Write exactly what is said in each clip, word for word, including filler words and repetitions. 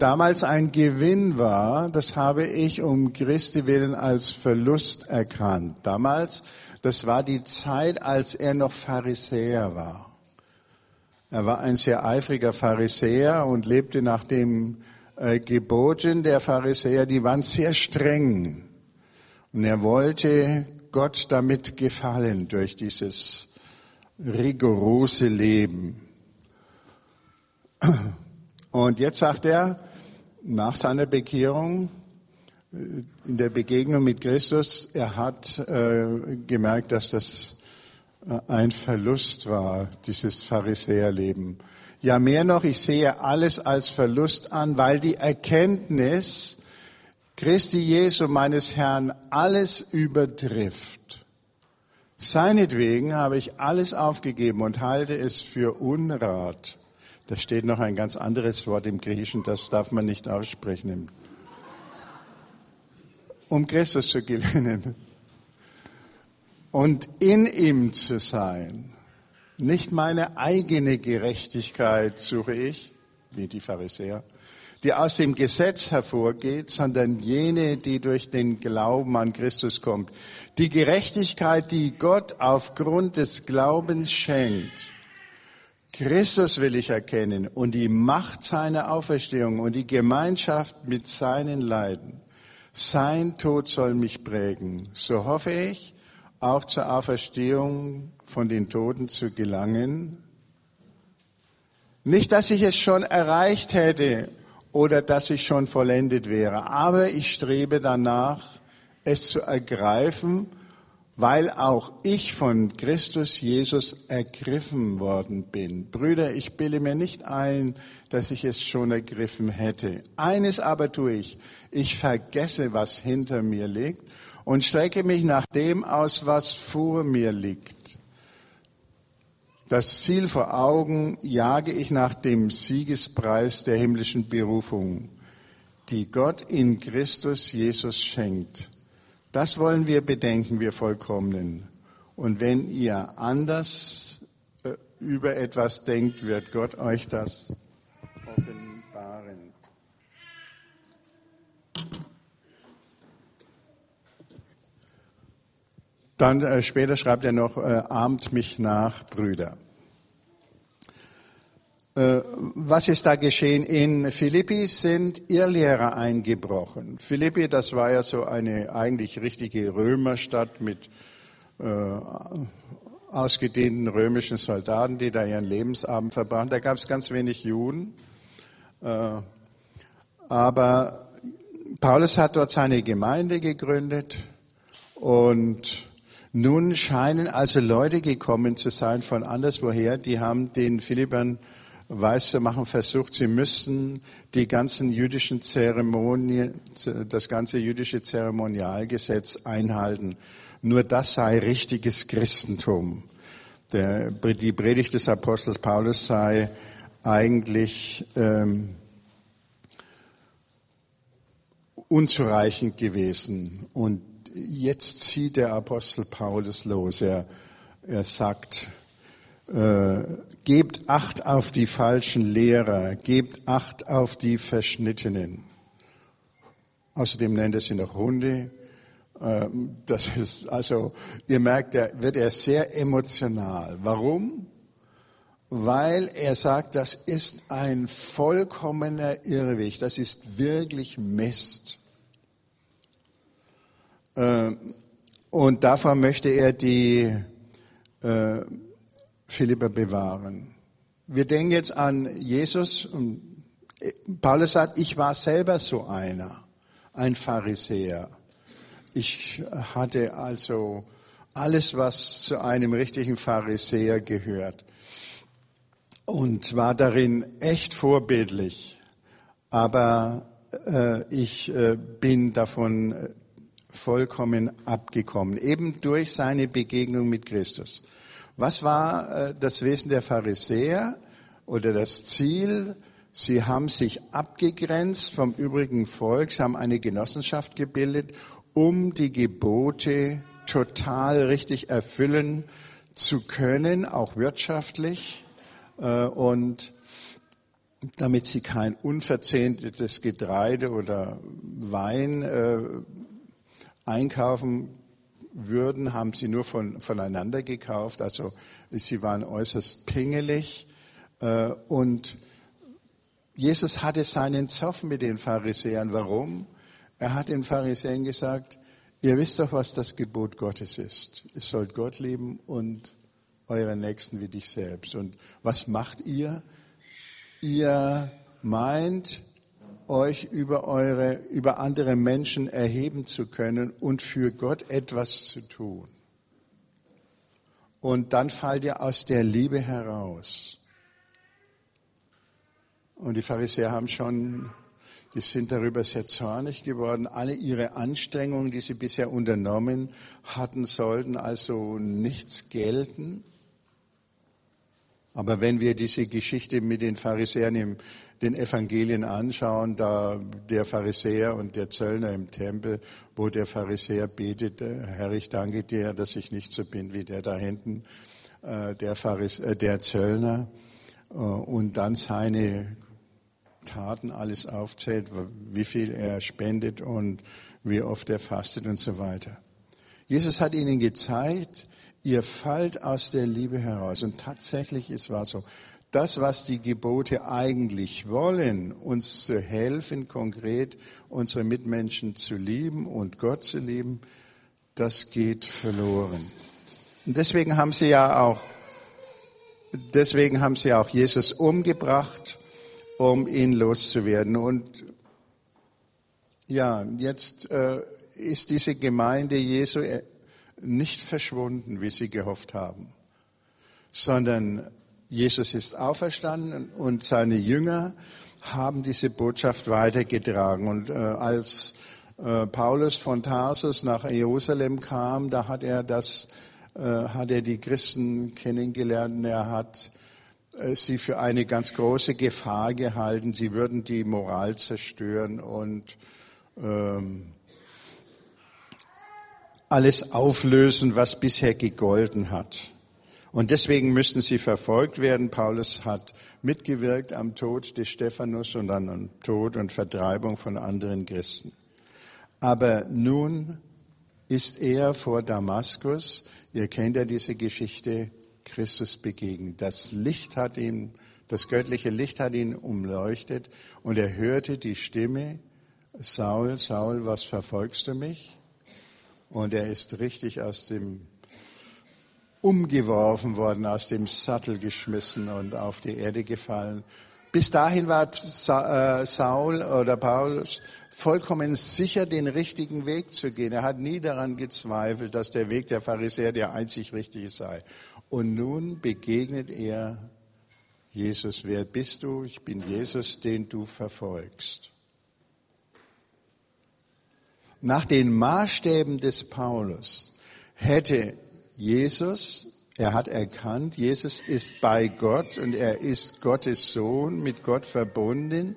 damals ein Gewinn war, das habe ich um Christi willen als Verlust erkannt. Damals, das war die Zeit, als er noch Pharisäer war. Er war ein sehr eifriger Pharisäer und lebte nach dem äh, Geboten der Pharisäer. Die waren sehr streng. Und er wollte Gott damit gefallen durch dieses rigorose Leben. Und jetzt sagt er, nach seiner Bekehrung, in der Begegnung mit Christus, er hat äh, gemerkt, dass das äh, ein Verlust war, dieses Pharisäerleben. Ja, mehr noch, ich sehe alles als Verlust an, weil die Erkenntnis Christi Jesu, meines Herrn, alles übertrifft. Seinetwegen habe ich alles aufgegeben und halte es für Unrat. Da steht noch ein ganz anderes Wort im Griechischen, das darf man nicht aussprechen. Um Christus zu gewinnen und in ihm zu sein. Nicht meine eigene Gerechtigkeit suche ich, wie die Pharisäer, die aus dem Gesetz hervorgeht, sondern jene, die durch den Glauben an Christus kommt. Die Gerechtigkeit, die Gott aufgrund des Glaubens schenkt. Christus will ich erkennen und die Macht seiner Auferstehung und die Gemeinschaft mit seinen Leiden. Sein Tod soll mich prägen. So hoffe ich, auch zur Auferstehung von den Toten zu gelangen. Nicht, dass ich es schon erreicht hätte oder dass ich schon vollendet wäre, aber ich strebe danach, es zu ergreifen, weil auch ich von Christus Jesus ergriffen worden bin. Brüder, ich bilde mir nicht ein, dass ich es schon ergriffen hätte. Eines aber tue ich, ich vergesse, was hinter mir liegt und strecke mich nach dem aus, was vor mir liegt. Das Ziel vor Augen jage ich nach dem Siegespreis der himmlischen Berufung, die Gott in Christus Jesus schenkt. Das wollen wir bedenken, wir Vollkommenen. Und wenn ihr anders äh, über etwas denkt, wird Gott euch das offenbaren. Dann äh, später schreibt er noch, äh, ahmt mich nach, Brüder. Was ist da geschehen? In Philippi sind Irrlehrer eingebrochen. Philippi, das war ja so eine eigentlich richtige Römerstadt mit äh, ausgedehnten römischen Soldaten, die da ihren Lebensabend verbrachten. Da gab es ganz wenig Juden. Äh, aber Paulus hat dort seine Gemeinde gegründet und nun scheinen also Leute gekommen zu sein von anderswoher, die haben den Philippern weiß zu machen versucht, sie müssten die ganzen jüdischen Zeremonien, das ganze jüdische Zeremonialgesetz einhalten. Nur das sei richtiges Christentum. Der, die Predigt des Apostels Paulus sei eigentlich ähm, unzureichend gewesen. Und jetzt zieht der Apostel Paulus los. Er, er sagt, äh, gebt Acht auf die falschen Lehrer, gebt Acht auf die Verschnittenen. Außerdem nennt er sie noch Hunde. Das ist, also, ihr merkt, da wird er sehr emotional. Warum? Weil er sagt, das ist ein vollkommener Irrweg, das ist wirklich Mist. Und davor möchte er die Philipper bewahren. Wir denken jetzt an Jesus. Paulus sagt, ich war selber so einer, ein Pharisäer. Ich hatte also alles, was zu einem richtigen Pharisäer gehört und war darin echt vorbildlich. Aber äh, ich äh, bin davon vollkommen abgekommen, eben durch seine Begegnung mit Christus. Was war das Wesen der Pharisäer oder das Ziel? Sie haben sich abgegrenzt vom übrigen Volk, sie haben eine Genossenschaft gebildet, um die Gebote total richtig erfüllen zu können, auch wirtschaftlich. Und damit sie kein unverzehntes Getreide oder Wein äh, einkaufen würden, haben sie nur von, voneinander gekauft. Also sie waren äußerst pingelig. Äh, und Jesus hatte seinen Zoff mit den Pharisäern. Warum? Er hat den Pharisäern gesagt, ihr wisst doch, was das Gebot Gottes ist. Ihr sollt Gott lieben und euren Nächsten wie dich selbst. Und was macht ihr? Ihr meint, euch über, eure, über andere Menschen erheben zu können und für Gott etwas zu tun. Und dann fallt ihr aus der Liebe heraus. Und die Pharisäer haben schon, die sind darüber sehr zornig geworden. Alle ihre Anstrengungen, die sie bisher unternommen hatten, sollten also nichts gelten. Aber wenn wir diese Geschichte mit den Pharisäern in den Evangelien anschauen, da der Pharisäer und der Zöllner im Tempel, wo der Pharisäer betet, Herr, ich danke dir, dass ich nicht so bin wie der da hinten, der Pharisäer, der Zöllner, und dann seine Taten alles aufzählt, wie viel er spendet und wie oft er fastet und so weiter. Jesus hat ihnen gezeigt, ihr fallt aus der Liebe heraus. Und tatsächlich, es war so. Das, was die Gebote eigentlich wollen, uns zu helfen, konkret unsere Mitmenschen zu lieben und Gott zu lieben, das geht verloren. Und deswegen haben sie ja auch, deswegen haben sie auch Jesus umgebracht, um ihn loszuwerden. Und ja, jetzt äh, ist diese Gemeinde Jesu nicht verschwunden, wie sie gehofft haben, sondern Jesus ist auferstanden und seine Jünger haben diese Botschaft weitergetragen. Und äh, als äh, Paulus von Tarsus nach Jerusalem kam, da hat er das, äh, hat er die Christen kennengelernt und er hat äh, sie für eine ganz große Gefahr gehalten. Sie würden die Moral zerstören und ähm, alles auflösen, was bisher gegolten hat. Und deswegen müssen sie verfolgt werden. Paulus hat mitgewirkt am Tod des Stephanus und an dem Tod und Vertreibung von anderen Christen. Aber nun ist er vor Damaskus, ihr kennt ja diese Geschichte, Christus begegnet. Das Licht hat ihn, das göttliche Licht hat ihn umleuchtet und er hörte die Stimme, Saul, Saul, was verfolgst du mich? Und er ist richtig aus dem umgeworfen worden, aus dem Sattel geschmissen und auf die Erde gefallen. Bis dahin war Saul oder Paulus vollkommen sicher, den richtigen Weg zu gehen. Er hat nie daran gezweifelt, dass der Weg der Pharisäer der einzig richtige sei. Und nun begegnet er Jesus. Wer bist du? Ich bin Jesus, den du verfolgst. Nach den Maßstäben des Paulus hätte Jesus, er hat erkannt, Jesus ist bei Gott und er ist Gottes Sohn, mit Gott verbunden.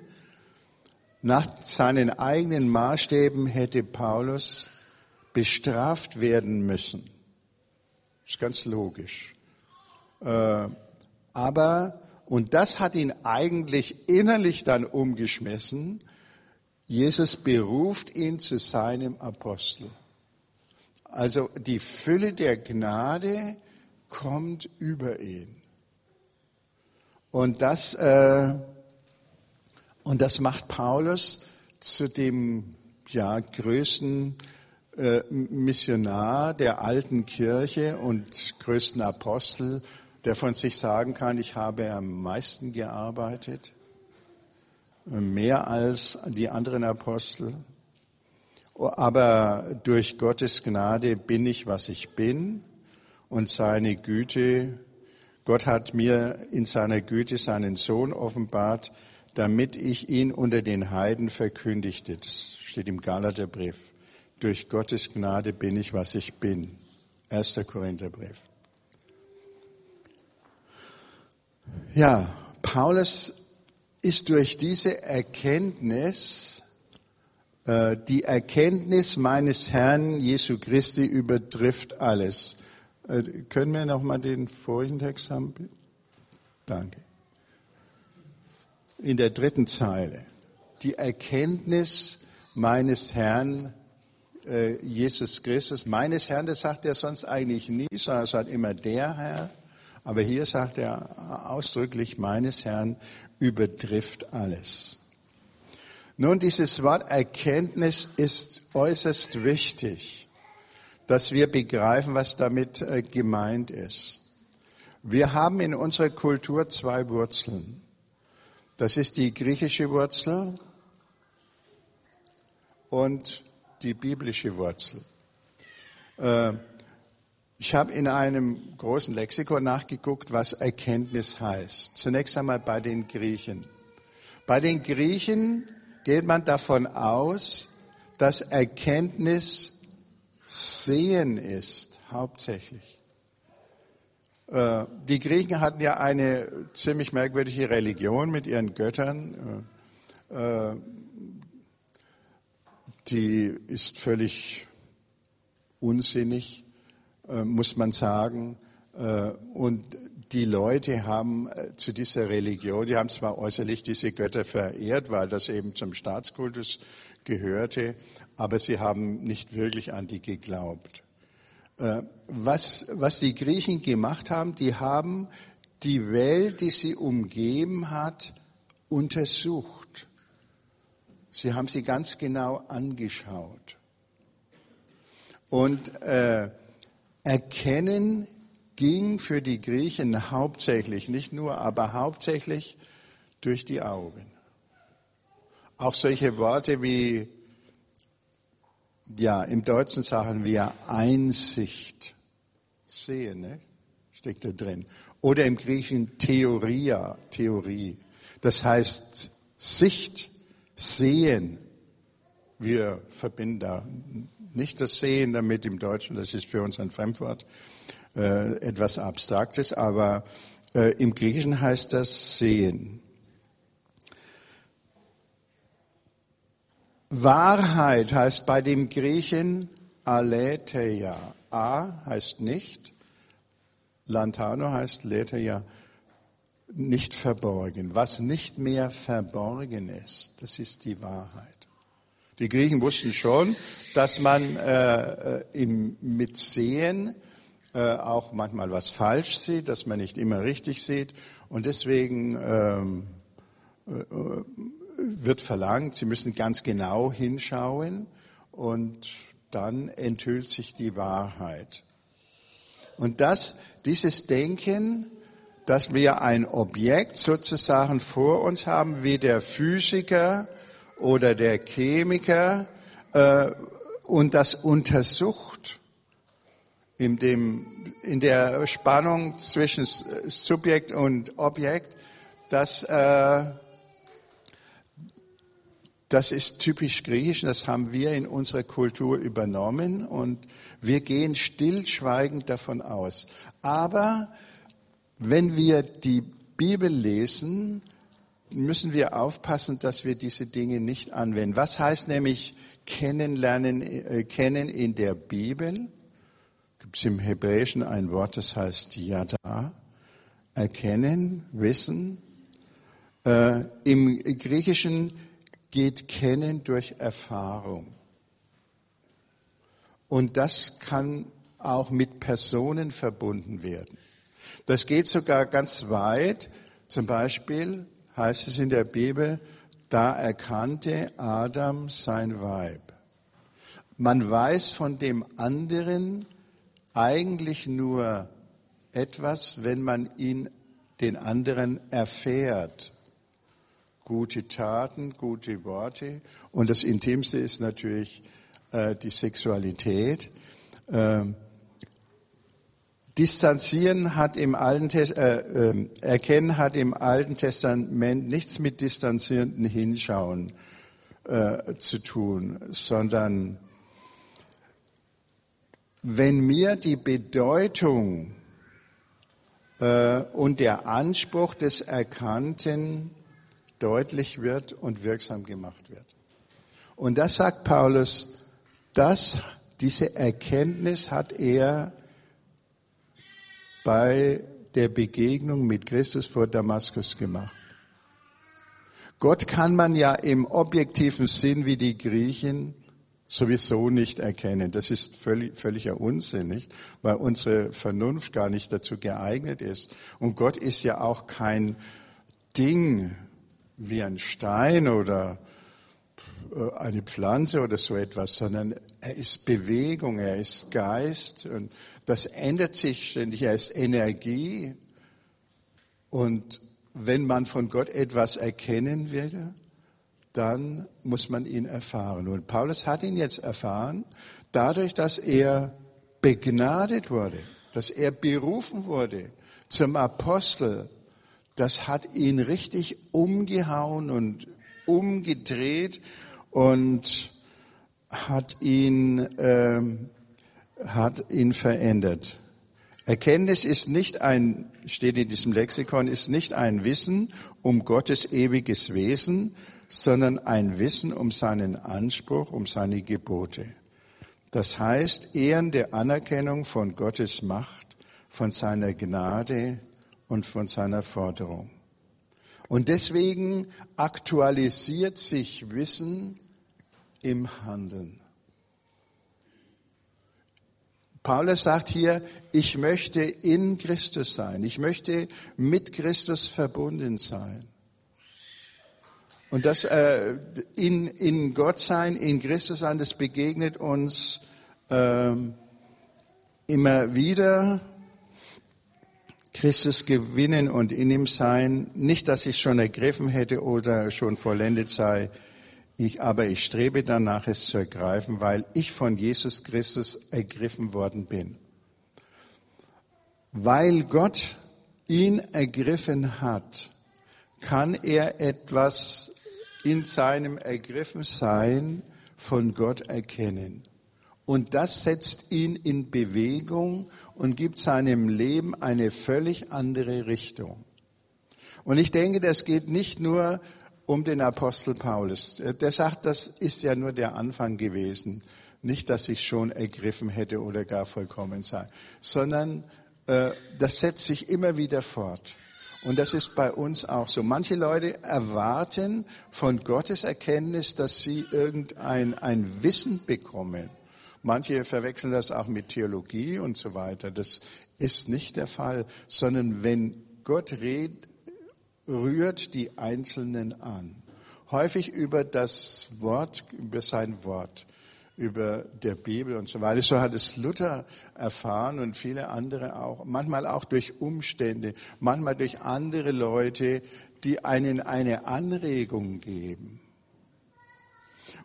Nach seinen eigenen Maßstäben hätte Paulus bestraft werden müssen. Das ist ganz logisch. Aber, und das hat ihn eigentlich innerlich dann umgeschmissen, Jesus beruft ihn zu seinem Apostel. Also die Fülle der Gnade kommt über ihn. Und das, äh, und das macht Paulus zu dem ja, größten äh, Missionar der alten Kirche und größten Apostel, der von sich sagen kann, ich habe am meisten gearbeitet. Mehr als die anderen Apostel. Aber durch Gottes Gnade bin ich, was ich bin. Und seine Güte, Gott hat mir in seiner Güte seinen Sohn offenbart, damit ich ihn unter den Heiden verkündigte. Das steht im Galaterbrief. Durch Gottes Gnade bin ich, was ich bin. Erster Korintherbrief. Ja, Paulus ist durch diese Erkenntnis, äh, die Erkenntnis meines Herrn Jesu Christi übertrifft alles. Äh, können wir nochmal den vorigen Text haben? Danke. in der dritten Zeile. Die Erkenntnis meines Herrn äh, Jesus Christus. Meines Herrn, das sagt er sonst eigentlich nie, sondern er sagt immer der Herr. Aber hier sagt er ausdrücklich, meines Herrn übertrifft alles. Nun, dieses Wort Erkenntnis ist äußerst wichtig, dass wir begreifen, was damit gemeint ist. Wir haben in unserer Kultur zwei Wurzeln. Das ist die griechische Wurzel und die biblische Wurzel. Ich habe in einem großen Lexikon nachgeguckt, was Erkenntnis heißt. Zunächst einmal bei den Griechen. Bei den Griechen geht man davon aus, dass Erkenntnis Sehen ist, hauptsächlich. Äh, die Griechen hatten ja eine ziemlich merkwürdige Religion mit ihren Göttern. Äh, die ist völlig unsinnig, äh, muss man sagen. Äh, und die Leute haben zu dieser Religion, die haben zwar äußerlich diese Götter verehrt, weil das eben zum Staatskultus gehörte, aber sie haben nicht wirklich an die geglaubt. Was, was die Griechen gemacht haben, die haben die Welt, die sie umgeben hat, untersucht. Sie haben sie ganz genau angeschaut. Und äh, erkennen ging für die Griechen hauptsächlich, nicht nur, aber hauptsächlich durch die Augen. Auch solche Worte wie, ja, im Deutschen sagen wir Einsicht, sehen, ne? Steckt da drin. Oder im Griechischen Theoria, Theorie. Das heißt Sicht, Sehen. Wir verbinden da nicht das Sehen damit im Deutschen, das ist für uns ein Fremdwort, äh, etwas Abstraktes, aber äh, im Griechischen heißt das Sehen. Wahrheit heißt bei dem Griechen aletheia. A heißt nicht, lantano heißt letheia, nicht verborgen. Was nicht mehr verborgen ist, das ist die Wahrheit. Die Griechen wussten schon, dass man äh, im, mit Sehen äh, auch manchmal was falsch sieht, dass man nicht immer richtig sieht. Und deswegen Ähm, äh, wird verlangt, sie müssen ganz genau hinschauen und dann enthüllt sich die Wahrheit. Und das, dieses Denken, dass wir ein Objekt sozusagen vor uns haben, wie der Physiker oder der Chemiker, äh, und das untersucht in dem, in der Spannung zwischen Subjekt und Objekt, dass äh, das ist typisch griechisch, das haben wir in unserer Kultur übernommen und wir gehen stillschweigend davon aus. Aber wenn wir die Bibel lesen, müssen wir aufpassen, dass wir diese Dinge nicht anwenden. Was heißt nämlich kennenlernen, äh, kennen in der Bibel? Gibt es im Hebräischen ein Wort, das heißt Yada, erkennen, wissen. Äh, im Griechischen geht Kennen durch Erfahrung. Und das kann auch mit Personen verbunden werden. Das geht sogar ganz weit. Zum Beispiel heißt es in der Bibel, da erkannte Adam sein Weib. Man weiß von dem anderen eigentlich nur etwas, wenn man ihn, den anderen erfährt. Gute Taten, gute Worte und das Intimste ist natürlich äh, die Sexualität. Ähm, Distanzieren hat im Alten Test- äh, äh, Erkennen hat im Alten Testament nichts mit distanzierenden Hinschauen äh, zu tun, sondern wenn mir die Bedeutung äh, und der Anspruch des Erkannten deutlich wird und wirksam gemacht wird. Und das sagt Paulus, dass diese Erkenntnis hat er bei der Begegnung mit Christus vor Damaskus gemacht. Gott kann man ja im objektiven Sinn wie die Griechen sowieso nicht erkennen. Das ist völlig, völliger Unsinn, nicht? Weil unsere Vernunft gar nicht dazu geeignet ist. Und Gott ist ja auch kein Ding wie ein Stein oder eine Pflanze oder so etwas, sondern er ist Bewegung, er ist Geist und das ändert sich ständig, er ist Energie. Und wenn man von Gott etwas erkennen will, dann muss man ihn erfahren. Und Paulus hat ihn jetzt erfahren, dadurch, dass er begnadet wurde, dass er berufen wurde zum Apostel. Das hat ihn richtig umgehauen und umgedreht und hat ihn, äh, hat ihn verändert. Erkenntnis ist nicht ein, steht in diesem Lexikon, ist nicht ein Wissen um Gottes ewiges Wesen, sondern ein Wissen um seinen Anspruch, um seine Gebote. Das heißt, ehrende Anerkennung von Gottes Macht, von seiner Gnade und von seiner Forderung. Und deswegen aktualisiert sich Wissen im Handeln. Paulus sagt hier, ich möchte in Christus sein. Ich möchte mit Christus verbunden sein. Und das äh, in, in Gott sein, in Christus sein, das begegnet uns äh, immer wieder. Christus gewinnen und in ihm sein, nicht, dass ich es schon ergriffen hätte oder schon vollendet sei, ich, aber ich strebe danach, es zu ergreifen, weil ich von Jesus Christus ergriffen worden bin. Weil Gott ihn ergriffen hat, kann er etwas in seinem Ergriffensein von Gott erkennen. Und das setzt ihn in Bewegung und gibt seinem Leben eine völlig andere Richtung. Und ich denke, das geht nicht nur um den Apostel Paulus. Der sagt, das ist ja nur der Anfang gewesen. Nicht, dass ich schon ergriffen hätte oder gar vollkommen sei, sondern äh, das setzt sich immer wieder fort. Und das ist bei uns auch so. Manche Leute erwarten von Gottes Erkenntnis, dass sie irgendein ein Wissen bekommen. Manche verwechseln das auch mit Theologie und so weiter. Das ist nicht der Fall, sondern wenn Gott redet, rührt die Einzelnen an. Häufig über das Wort, über sein Wort, über der Bibel und so weiter. So hat es Luther erfahren und viele andere auch. Manchmal auch durch Umstände, manchmal durch andere Leute, die einen eine Anregung geben.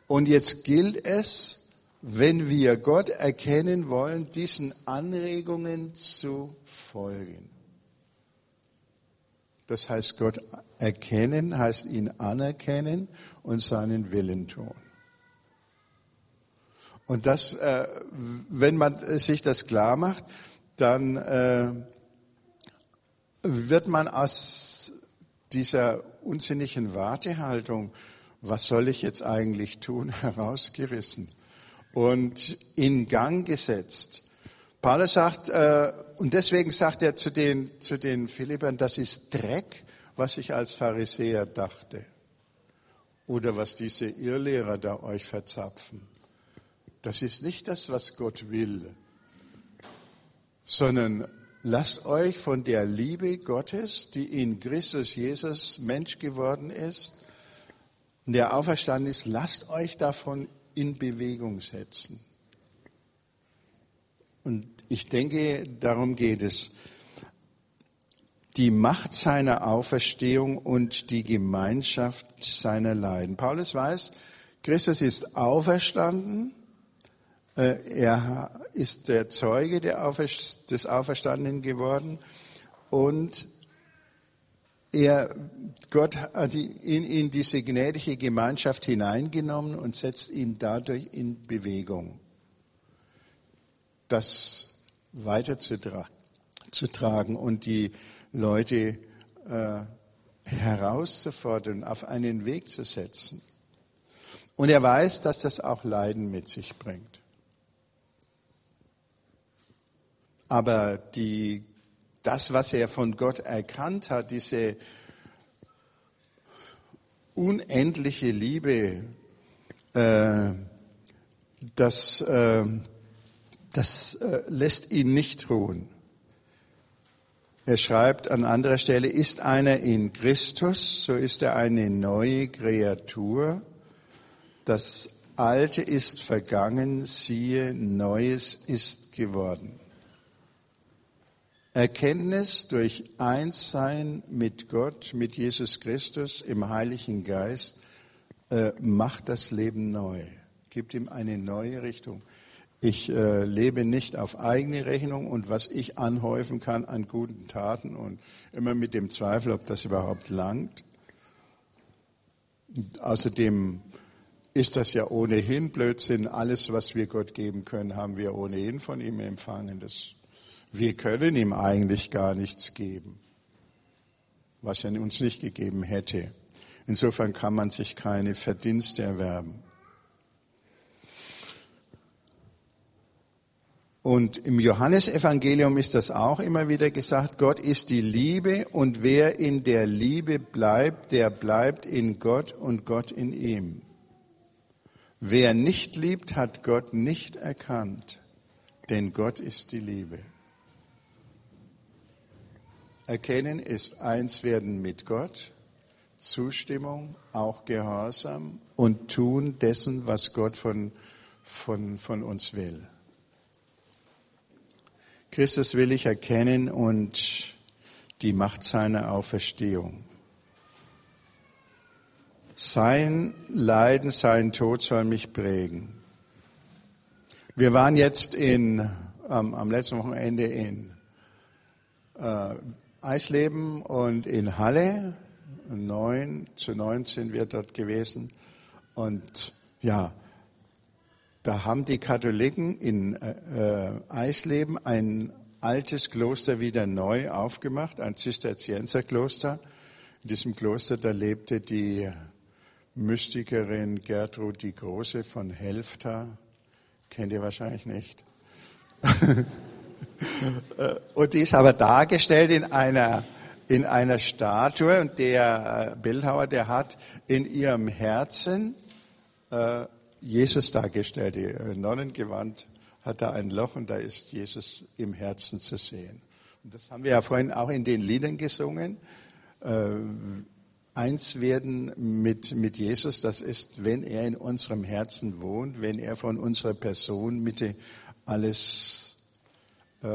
Und jetzt gilt es, wenn wir Gott erkennen wollen, diesen Anregungen zu folgen. Das heißt, Gott erkennen, heißt ihn anerkennen und seinen Willen tun. Und das, äh, wenn man sich das klar macht, dann äh, wird man aus dieser unsinnigen Wartehaltung, was soll ich jetzt eigentlich tun, herausgerissen und in Gang gesetzt. Paulus sagt, äh, und deswegen sagt er zu den, zu den Philippern, das ist Dreck, was ich als Pharisäer dachte. Oder was diese Irrlehrer da euch verzapfen. Das ist nicht das, was Gott will, sondern lasst euch von der Liebe Gottes, die in Christus Jesus Mensch geworden ist, der auferstanden ist, lasst euch davon in Bewegung setzen. Und ich denke, darum geht es. Die Macht seiner Auferstehung und die Gemeinschaft seiner Leiden. Paulus weiß, Christus ist auferstanden. Er ist der Zeuge des Auferstandenen geworden. Und Er, Gott hat ihn in diese gnädige Gemeinschaft hineingenommen und setzt ihn dadurch in Bewegung, das weiterzutragen und die Leute äh, herauszufordern, auf einen Weg zu setzen. Und er weiß, dass das auch Leiden mit sich bringt. Aber die Das, was er von Gott erkannt hat, diese unendliche Liebe, äh, das, äh, das äh, lässt ihn nicht ruhen. Er schreibt an anderer Stelle, ist einer in Christus, so ist er eine neue Kreatur. Das Alte ist vergangen, siehe, Neues ist geworden. Erkenntnis durch Einssein mit Gott, mit Jesus Christus im Heiligen Geist, äh, macht das Leben neu, gibt ihm eine neue Richtung. Ich äh, lebe nicht auf eigene Rechnung und was ich anhäufen kann an guten Taten und immer mit dem Zweifel, ob das überhaupt langt. Und außerdem ist das ja ohnehin Blödsinn. Alles, was wir Gott geben können, haben wir ohnehin von ihm empfangen. Das, wir können ihm eigentlich gar nichts geben, was er uns nicht gegeben hätte. Insofern kann man sich keine Verdienste erwerben. Und im Johannesevangelium ist das auch immer wieder gesagt, Gott ist die Liebe und wer in der Liebe bleibt, der bleibt in Gott und Gott in ihm. Wer nicht liebt, hat Gott nicht erkannt, denn Gott ist die Liebe. Erkennen ist Einswerden mit Gott, Zustimmung, auch Gehorsam und Tun dessen, was Gott von, von, von uns will. Christus will ich erkennen und die Macht seiner Auferstehung. Sein Leiden, sein Tod soll mich prägen. Wir waren jetzt in, ähm, am letzten Wochenende in äh, Eisleben und in Halle. Neun, zu neun sind wir dort gewesen. Und ja, da haben die Katholiken in äh, Eisleben ein altes Kloster wieder neu aufgemacht, ein Zisterzienserkloster. In diesem Kloster, da lebte die Mystikerin Gertrud die Große von Helfta. Kennt ihr wahrscheinlich nicht. Und die ist aber dargestellt in einer, in einer Statue. Und der Bildhauer, der hat in ihrem Herzen äh, Jesus dargestellt, ihr Nonnengewand hat da ein Loch und da ist Jesus im Herzen zu sehen. Und das haben wir ja vorhin auch in den Liedern gesungen. Äh, eins werden mit, mit Jesus, das ist, wenn er in unserem Herzen wohnt, wenn er von unserer Person Mitte alles, äh,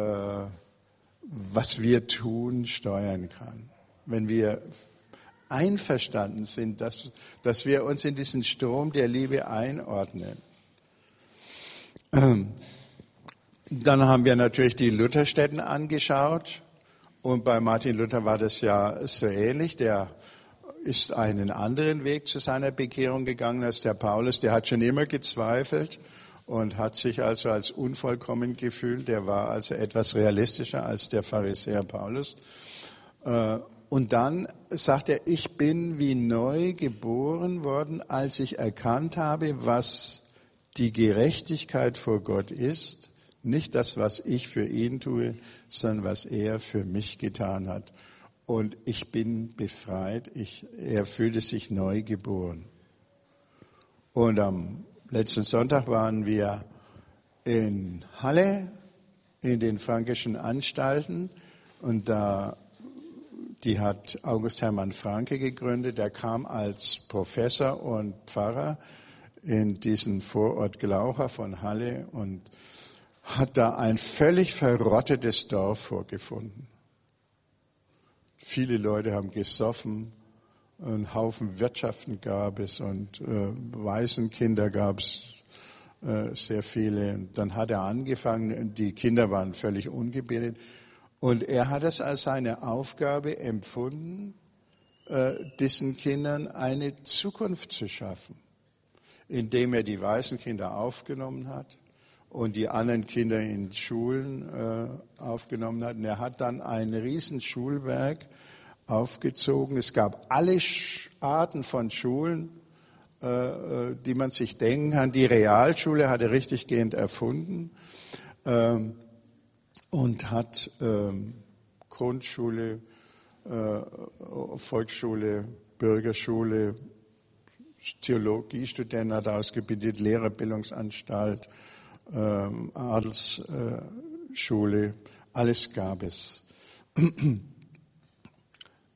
was wir tun, steuern kann. Wenn wir einverstanden sind, dass, dass wir uns in diesen Strom der Liebe einordnen. Dann haben wir natürlich die Lutherstätten angeschaut und bei Martin Luther war das ja so ähnlich. Der ist einen anderen Weg zu seiner Bekehrung gegangen als der Paulus. Der hat schon immer gezweifelt und hat sich also als unvollkommen gefühlt. Der war also etwas realistischer als der Pharisäer Paulus. Und dann sagt er, ich bin wie neu geboren worden, als ich erkannt habe, was die Gerechtigkeit vor Gott ist. Nicht das, was ich für ihn tue, sondern was er für mich getan hat. Und ich bin befreit. Ich, er fühlte sich neu geboren. Und am letzten Sonntag waren wir in Halle, in den Frankischen Anstalten. Und da Die hat August Hermann Franke gegründet. Der kam als Professor und Pfarrer in diesen Vorort Glaucha von Halle und hat da ein völlig verrottetes Dorf vorgefunden. Viele Leute haben gesoffen, einen Haufen Wirtschaften gab es und äh, Waisenkinder gab es äh, sehr viele. Und dann hat er angefangen, die Kinder waren völlig ungebildet. Und er hat es als seine Aufgabe empfunden, diesen Kindern eine Zukunft zu schaffen, indem er die weißen Kinder aufgenommen hat und die anderen Kinder in Schulen aufgenommen hat. Und er hat dann ein Riesenschulwerk aufgezogen. Es gab alle Arten von Schulen, die man sich denken kann. Die Realschule hat er richtiggehend erfunden. Und hat ähm, Grundschule, äh, Volksschule, Bürgerschule, Theologiestudent, hat ausgebildet, Lehrerbildungsanstalt, ähm, Adelsschule, äh, alles gab es.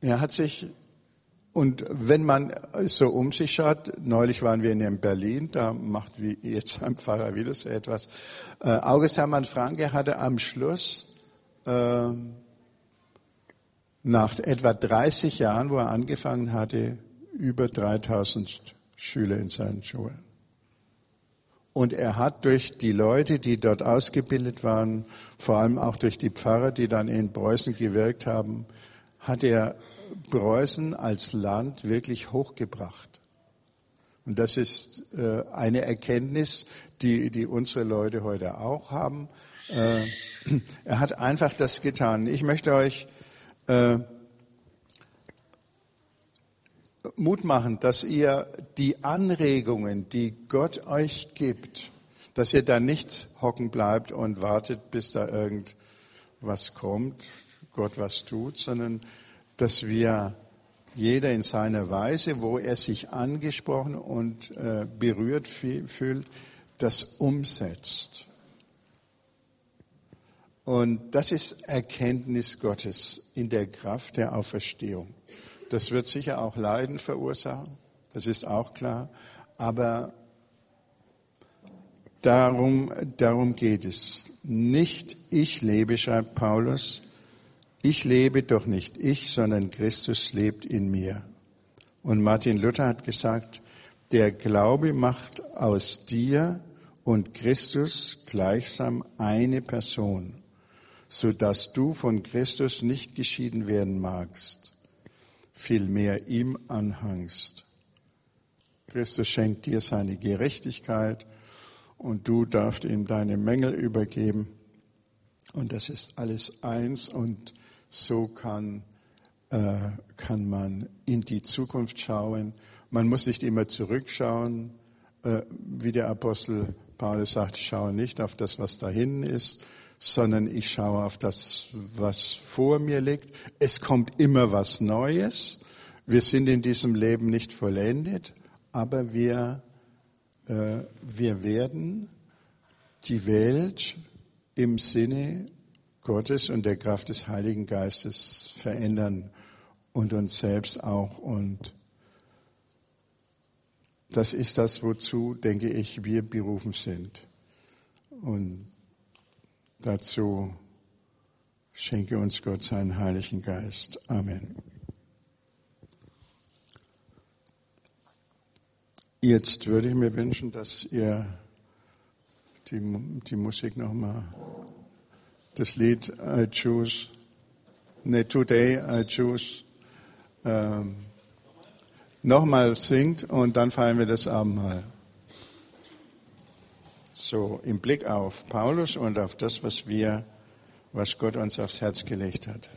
Er hat sich, und wenn man so um sich schaut, neulich waren wir in Berlin, da macht wie jetzt am Pfarrer Willis etwas, äh, August Hermann Franke hatte am Schluss, äh, nach etwa dreißig Jahren, wo er angefangen hatte, über dreitausend Schüler in seinen Schulen. Und er hat durch die Leute, die dort ausgebildet waren, vor allem auch durch die Pfarrer, die dann in Preußen gewirkt haben, hat er Preußen als Land wirklich hochgebracht. Und das ist äh, eine Erkenntnis, die, die unsere Leute heute auch haben. Äh, er hat einfach das getan. Ich möchte euch äh, Mut machen, dass ihr die Anregungen, die Gott euch gibt, dass ihr da nicht hocken bleibt und wartet, bis da irgendwas kommt, Gott was tut, sondern dass wir jeder in seiner Weise, wo er sich angesprochen und äh, berührt fühlt, das umsetzt. Und das ist Erkenntnis Gottes in der Kraft der Auferstehung. Das wird sicher auch Leiden verursachen, das ist auch klar, aber darum, darum geht es. Nicht ich lebe, schreibt Paulus, ich lebe doch nicht ich, sondern Christus lebt in mir. Und Martin Luther hat gesagt, der Glaube macht aus dir und Christus gleichsam eine Person, sodass du von Christus nicht geschieden werden magst. Vielmehr ihm anhangst. Christus schenkt dir seine Gerechtigkeit und du darfst ihm deine Mängel übergeben. Und das ist alles eins und so kann, äh, kann man in die Zukunft schauen. Man muss nicht immer zurückschauen, äh, wie der Apostel Paulus sagt, ich schaue nicht auf das, was da hinten ist, sondern ich schaue auf das, was vor mir liegt. Es kommt immer was Neues. Wir sind in diesem Leben nicht vollendet, aber wir, äh, wir werden die Welt im Sinne Gottes und der Kraft des Heiligen Geistes verändern und uns selbst auch. Und das ist das, wozu, denke ich, wir berufen sind. Und dazu schenke uns Gott seinen Heiligen Geist. Amen. Jetzt würde ich mir wünschen, dass ihr die, die Musik nochmal, das Lied I Choose, ne, Today I Choose, ähm, nochmal singt und dann feiern wir das Abendmahl. So, im Blick auf Paulus und auf das, was wir, was Gott uns aufs Herz gelegt hat.